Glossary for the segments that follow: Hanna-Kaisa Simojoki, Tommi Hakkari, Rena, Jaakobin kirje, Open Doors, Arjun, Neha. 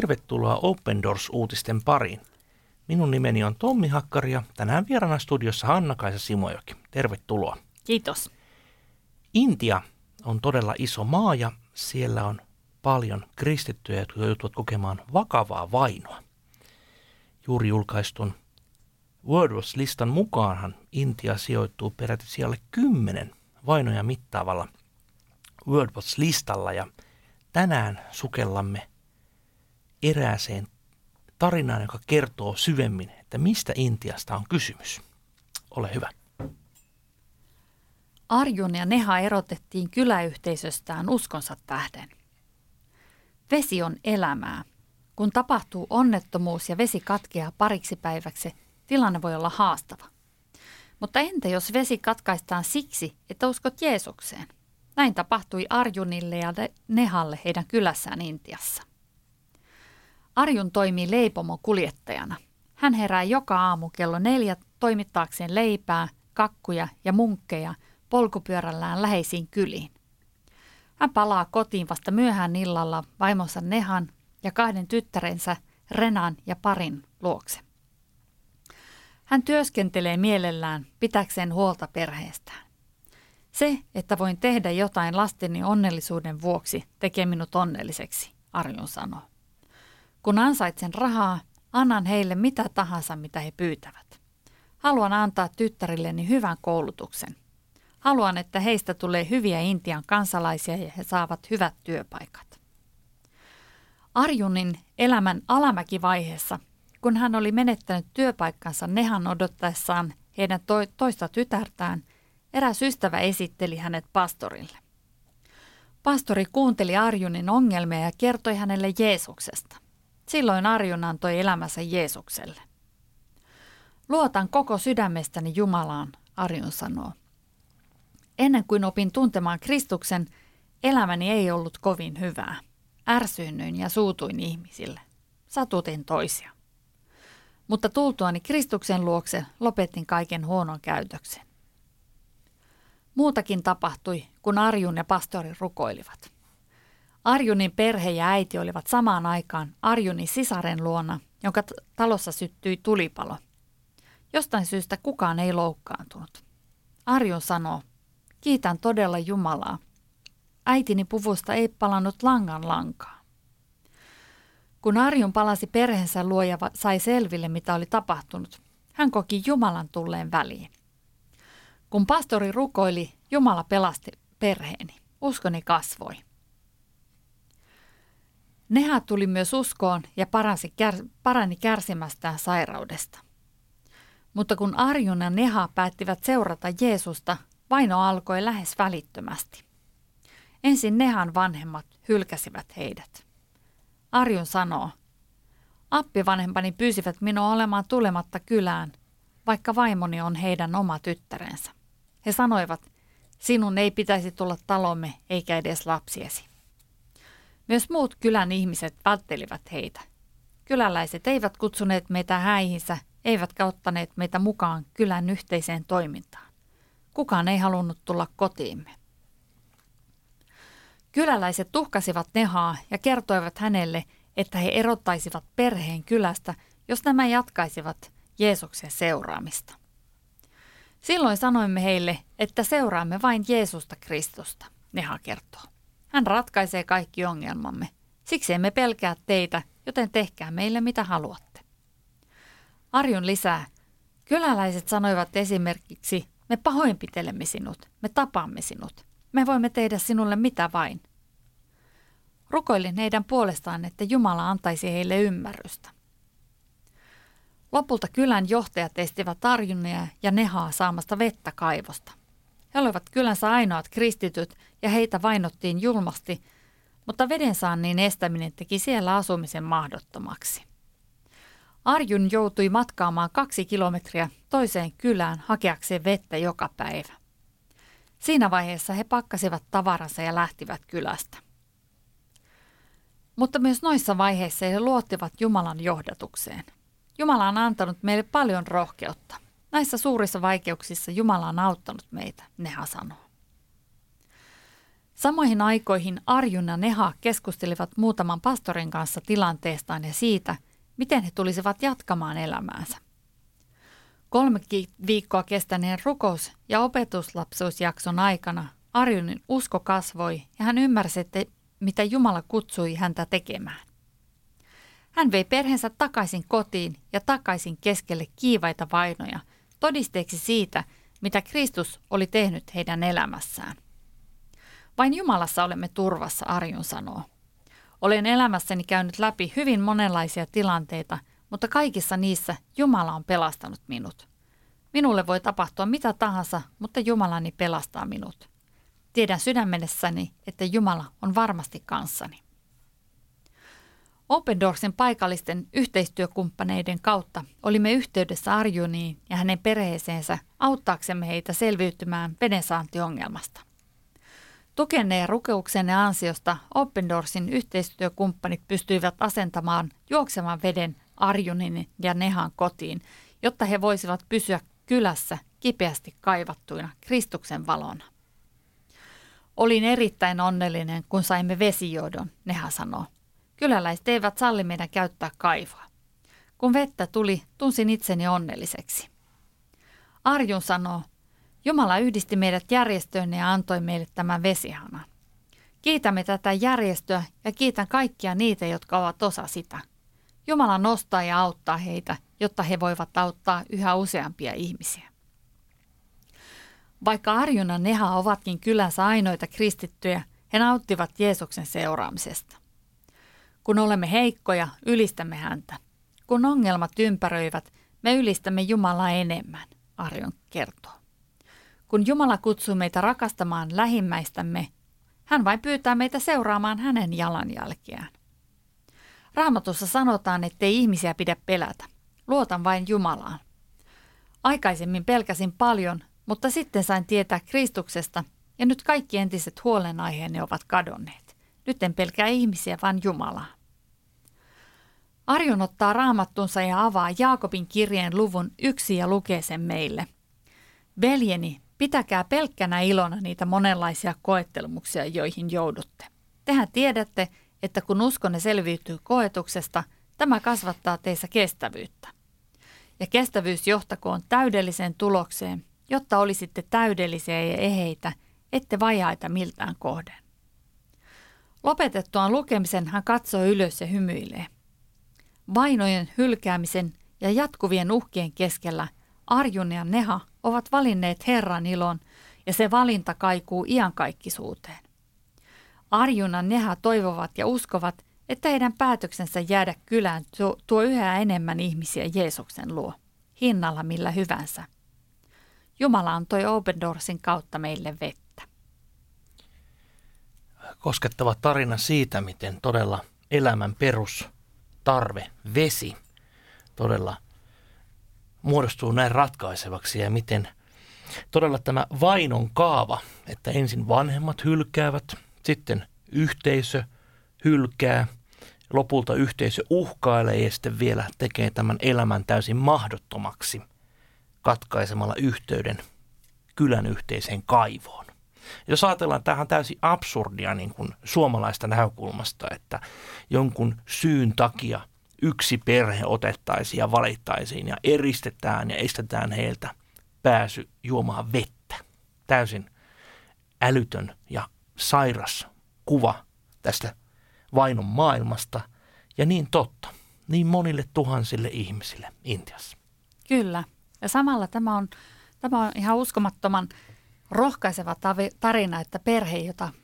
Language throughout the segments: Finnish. tervetuloa Open Doors-uutisten pariin. Minun nimeni on Tommi Hakkari ja tänään vieraana studiossa Hanna-Kaisa Simojoki. Tervetuloa. Kiitos. Intia on todella iso maa ja siellä on paljon kristittyjä, jotka joutuvat kokemaan vakavaa vainoa. Juuri julkaistun World Watch-listan mukaanhan Intia sijoittuu peräti sijalle 10 vainoja mittaavalla World Watch-listalla ja tänään sukellamme erääseen tarinaan, joka kertoo syvemmin, että mistä Intiasta on kysymys. Ole hyvä. Arjun ja Neha erotettiin kyläyhteisöstään uskonsa tähden. Vesi on elämää. Kun tapahtuu onnettomuus ja vesi katkeaa pariksi päiväksi, tilanne voi olla haastava. Mutta entä jos vesi katkaistaan siksi, että uskot Jeesukseen? Näin tapahtui Arjunille ja Nehalle heidän kylässään Intiassa. Arjun toimii leipomokuljettajana. Hän herää joka aamu kello 4 toimittaakseen leipää, kakkuja ja munkkeja polkupyörällään läheisiin kyliin. Hän palaa kotiin vasta myöhään illalla vaimonsa Nehan ja 2 tyttärensä Renan ja Parin luokse. Hän työskentelee mielellään pitäkseen huolta perheestään. Se, että voin tehdä jotain lasteni onnellisuuden vuoksi, tekee minut onnelliseksi, Arjun sanoo. Kun ansaitsen rahaa, annan heille mitä tahansa, mitä he pyytävät. Haluan antaa tyttärilleni hyvän koulutuksen. Haluan, että heistä tulee hyviä Intian kansalaisia ja he saavat hyvät työpaikat. Arjunin elämän alamäkivaiheessa, kun hän oli menettänyt työpaikkansa Nehan odottaessaan heidän toista tytärtään, eräs ystävä esitteli hänet pastorille. Pastori kuunteli Arjunin ongelmia ja kertoi hänelle Jeesuksesta. Silloin Arjun antoi elämänsä Jeesukselle. Luotan koko sydämestäni Jumalaan, Arjun sanoo. Ennen kuin opin tuntemaan Kristuksen, elämäni ei ollut kovin hyvää. Ärsyynnyin ja suutuin ihmisille. Satutin toisia. Mutta tultuani Kristuksen luokse lopetin kaiken huonon käytöksen. Muutakin tapahtui, kun Arjun ja pastori rukoilivat. Arjunin perhe ja äiti olivat samaan aikaan Arjunin sisaren luona, jonka talossa syttyi tulipalo. Jostain syystä kukaan ei loukkaantunut. Arjun sanoo, kiitän todella Jumalaa. Äitini puvusta ei palannut langan lankaa. Kun Arjun palasi perheensä luo ja sai selville, mitä oli tapahtunut, hän koki Jumalan tulleen väliin. Kun pastori rukoili, Jumala pelasti perheeni. Uskoni kasvoi. Neha tuli myös uskoon ja parani kärsimästään sairaudesta. Mutta kun Arjun ja Neha päättivät seurata Jeesusta, vaino alkoi lähes välittömästi. Ensin Nehan vanhemmat hylkäsivät heidät. Arjun sanoo, appivanhempani pyysivät minua olemaan tulematta kylään, vaikka vaimoni on heidän oma tyttärensä. He sanoivat, sinun ei pitäisi tulla talomme eikä edes lapsiesi. Myös muut kylän ihmiset välttelivät heitä. Kyläläiset eivät kutsuneet meitä häihinsä, eivätkä ottaneet meitä mukaan kylän yhteiseen toimintaan. Kukaan ei halunnut tulla kotiimme. Kyläläiset tuhkasivat Nehaa ja kertoivat hänelle, että he erottaisivat perheen kylästä, jos nämä jatkaisivat Jeesuksen seuraamista. Silloin sanoimme heille, että seuraamme vain Jeesusta Kristusta, Neha kertoo. Hän ratkaisee kaikki ongelmamme. Siksi emme pelkää teitä, joten tehkää meille mitä haluatte. Arjun lisää. Kyläläiset sanoivat esimerkiksi, me pahoinpitelemme sinut, me tapaamme sinut, me voimme tehdä sinulle mitä vain. Rukoilin heidän puolestaan, että Jumala antaisi heille ymmärrystä. Lopulta kylän johtajat estivät Arjunia ja Nehaa saamasta vettä kaivosta. He olivat kylänsä ainoat kristityt ja heitä vainottiin julmasti, mutta vedensaannin estäminen teki siellä asumisen mahdottomaksi. Arjun joutui matkaamaan 2 kilometriä toiseen kylään hakeakseen vettä joka päivä. Siinä vaiheessa he pakkasivat tavaransa ja lähtivät kylästä. Mutta myös noissa vaiheissa he luottivat Jumalan johdatukseen. Jumala on antanut meille paljon rohkeutta. Näissä suurissa vaikeuksissa Jumala on auttanut meitä, Neha sanoo. Samoihin aikoihin Arjun ja Neha keskustelivat muutaman pastorin kanssa tilanteestaan ja siitä, miten he tulisivat jatkamaan elämäänsä. 3 viikkoa kestäneen rukous- ja opetuslapsuusjakson aikana Arjunin usko kasvoi ja hän ymmärsi, että mitä Jumala kutsui häntä tekemään. Hän vei perheensä takaisin kotiin ja takaisin keskelle kiivaita vainoja todisteeksi siitä, mitä Kristus oli tehnyt heidän elämässään. Vain Jumalassa olemme turvassa, Arjun sanoo. Olen elämässäni käynyt läpi hyvin monenlaisia tilanteita, mutta kaikissa niissä Jumala on pelastanut minut. Minulle voi tapahtua mitä tahansa, mutta Jumalani pelastaa minut. Tiedän sydämessäni, että Jumala on varmasti kanssani. Open Doorsin paikallisten yhteistyökumppaneiden kautta olimme yhteydessä Arjuniin ja hänen perheeseensä auttaaksemme heitä selviytymään vedensaantiongelmasta. Tukenne ja rukouksenne ansiosta Open Doorsin yhteistyökumppanit pystyivät asentamaan juoksevan veden Arjunin ja Nehan kotiin, jotta he voisivat pysyä kylässä kipeästi kaivattuina Kristuksen valona. Olin erittäin onnellinen, kun saimme vesijoodon, Neha sanoo. Kyläläiset eivät salli meidän käyttää kaivoa. Kun vettä tuli, tunsin itseni onnelliseksi. Arjun sanoo, Jumala yhdisti meidät järjestöön ja antoi meille tämän vesihanan. Kiitämme tätä järjestöä ja kiitän kaikkia niitä, jotka ovat osa sitä. Jumala nostaa ja auttaa heitä, jotta he voivat auttaa yhä useampia ihmisiä. Vaikka Arjun ja Neha ovatkin kylänsä ainoita kristittyjä, he nauttivat Jeesuksen seuraamisesta. Kun olemme heikkoja, ylistämme häntä. Kun ongelmat ympäröivät, me ylistämme Jumalaa enemmän, Arjun kertoo. Kun Jumala kutsuu meitä rakastamaan lähimmäistämme, hän vain pyytää meitä seuraamaan hänen jalanjälkeään. Raamatussa sanotaan, ettei ihmisiä pidä pelätä. Luotan vain Jumalaan. Aikaisemmin pelkäsin paljon, mutta sitten sain tietää Kristuksesta ja nyt kaikki entiset huolenaiheeni ovat kadonneet. Nyt en pelkää ihmisiä, vaan Jumalaa. Arjun ottaa raamattunsa ja avaa Jaakobin kirjeen luvun 1 ja lukee sen meille. Veljeni, pitäkää pelkkänä ilona niitä monenlaisia koettelmuksia, joihin joudutte. Tehän tiedätte, että kun uskonne selviytyy koetuksesta, tämä kasvattaa teissä kestävyyttä. Ja kestävyys johtakoon täydelliseen tulokseen, jotta olisitte täydellisiä ja eheitä, ette vajaita miltään kohden. Lopetettuaan lukemisen hän katsoo ylös ja hymyilee. Vainojen hylkäämisen ja jatkuvien uhkien keskellä Arjun ja Neha ovat valinneet Herran ilon ja se valinta kaikuu iankaikkisuuteen. Arjun ja Neha toivovat ja uskovat, että heidän päätöksensä jäädä kylään tuo yhä enemmän ihmisiä Jeesuksen luo, hinnalla millä hyvänsä. Jumala antoi Open Doorsin kautta meille vettä. Koskettava tarina siitä, miten todella elämän perustarve, vesi, todella muodostuu näin ratkaisevaksi ja miten todella tämä vainon kaava, että ensin vanhemmat hylkäävät, sitten yhteisö hylkää, lopulta yhteisö uhkailee ja sitten vielä tekee tämän elämän täysin mahdottomaksi katkaisemalla yhteyden kylän yhteiseen kaivoon. Jos ajatellaan, tämähän on täysin absurdia niin kuin suomalaista näkökulmasta, että jonkun syyn takia yksi perhe otettaisiin ja valittaisiin ja eristetään ja estetään heiltä pääsy juomaan vettä. Täysin älytön ja sairas kuva tästä vainon maailmasta ja niin totta, niin monille tuhansille ihmisille Intiassa. Kyllä, ja samalla tämä on ihan uskomattoman rohkaiseva tarina, että perhe,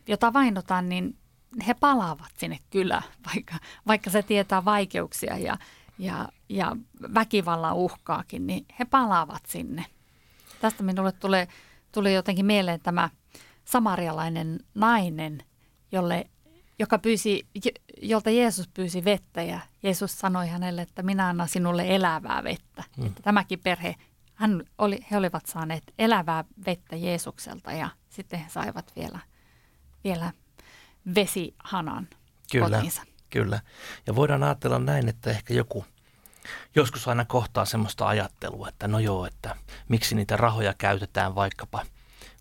jota vainotaan, niin he palaavat sinne kylään, vaikka se tietää vaikeuksia ja väkivallan uhkaakin, niin he palaavat sinne. Tästä minulle tuli jotenkin mieleen tämä samarialainen nainen, jolta Jeesus pyysi vettä ja Jeesus sanoi hänelle, että minä annan sinulle elävää vettä. Että tämäkin perhe, he olivat saaneet elävää vettä Jeesukselta ja sitten he saivat vielä vesihanan kotiinsa. Kyllä. Ja voidaan ajatella näin, että ehkä joku joskus aina kohtaa semmoista ajattelua, että no joo, että miksi niitä rahoja käytetään vaikkapa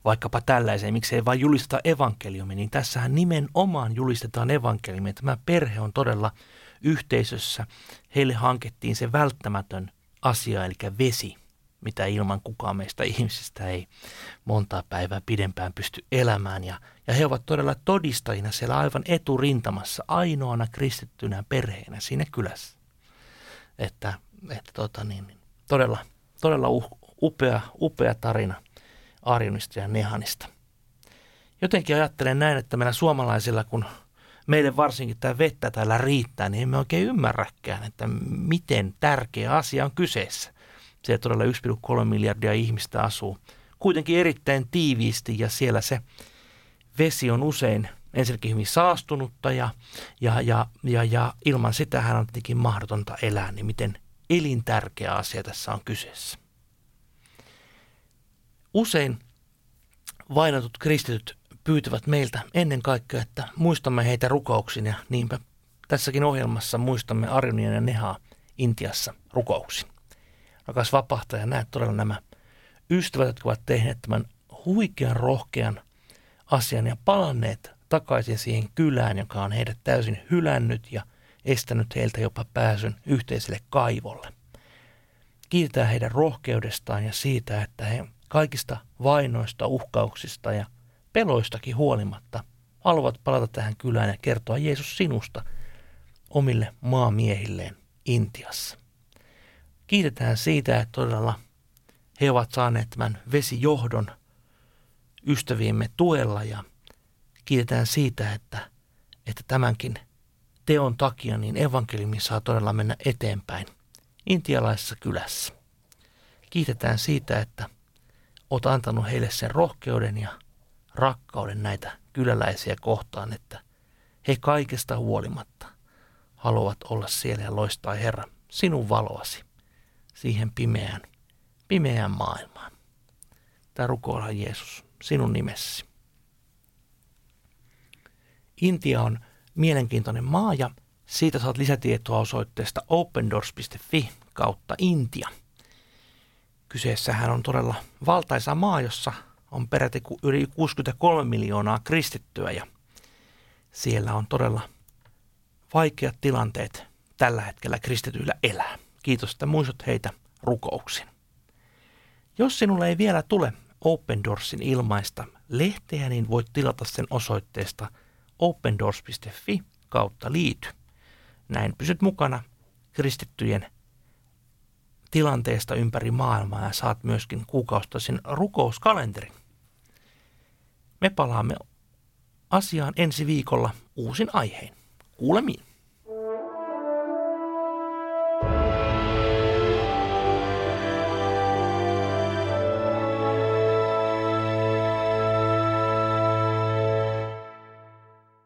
vaikkapa tällaiseen, miksei vain julisteta evankeliumia, niin tässähän nimenomaan julistetaan evankeliumia. Tämä perhe on todella yhteisössä. Heille hankettiin se välttämätön asia, eli vesi, mitä ilman kukaan meistä ihmisistä ei montaa päivää pidempään pysty elämään. Ja he ovat todella todistajina siellä aivan eturintamassa, ainoana kristittynä perheenä siinä kylässä. Todella upea tarina Arjunista ja Nehanista. Jotenkin ajattelen näin, että meillä suomalaisilla, kun meille varsinkin tämä vettä täällä riittää, niin emme oikein ymmärräkään, että miten tärkeä asia on kyseessä. Siellä todella 1,3 miljardia ihmistä asuu kuitenkin erittäin tiiviisti, ja siellä se vesi on usein ensinnäkin hyvin saastunutta ja ilman sitähän on tietenkin mahdotonta elää, niin miten elintärkeä asia tässä on kyseessä. Usein vainotut kristityt pyytävät meiltä ennen kaikkea, että muistamme heitä rukouksin, ja niinpä tässäkin ohjelmassa muistamme Arjunia ja Nehaa Intiassa rukouksin. Rakas vapahtaja, näet todella nämä ystävät, jotka ovat tehneet tämän huikean rohkean asian ja palanneet takaisin siihen kylään, joka on heidät täysin hylännyt ja estänyt heiltä jopa pääsyn yhteiselle kaivolle. Kiitetään heidän rohkeudestaan ja siitä, että he kaikista vainoista, uhkauksista ja peloistakin huolimatta haluavat palata tähän kylään ja kertoa Jeesus sinusta omille maamiehilleen Intiassa. Kiitetään siitä, että todella he ovat saaneet tämän vesijohdon ystäviemme tuella, ja kiitetään siitä, että tämänkin teon takia niin evankeliumi saa todella mennä eteenpäin intialaisessa kylässä. Kiitetään siitä, että olet antanut heille sen rohkeuden ja rakkauden näitä kyläläisiä kohtaan, että he kaikesta huolimatta haluavat olla siellä ja loistaa Herra sinun valoasi siihen pimeään maailmaan. Tämä rukoillaan Jeesus sinun nimessäsi. Intia on mielenkiintoinen maa, ja siitä saat lisätietoa osoitteesta opendoors.fi/Intia. Kyseessähän on todella valtaisa maa, jossa on peräti yli 63 miljoonaa kristittyä, ja siellä on todella vaikeat tilanteet tällä hetkellä kristityillä elää. Kiitos, että muistat heitä rukouksin. Jos sinulla ei vielä tule Open Doorsin ilmaista lehteä, niin voit tilata sen osoitteesta opendoors.fi/liity. Näin pysyt mukana kristittyjen tilanteesta ympäri maailmaa ja saat myöskin kuukaustaisen rukouskalenterin. Me palaamme asiaan ensi viikolla uusin aiheen. Kuulemiin.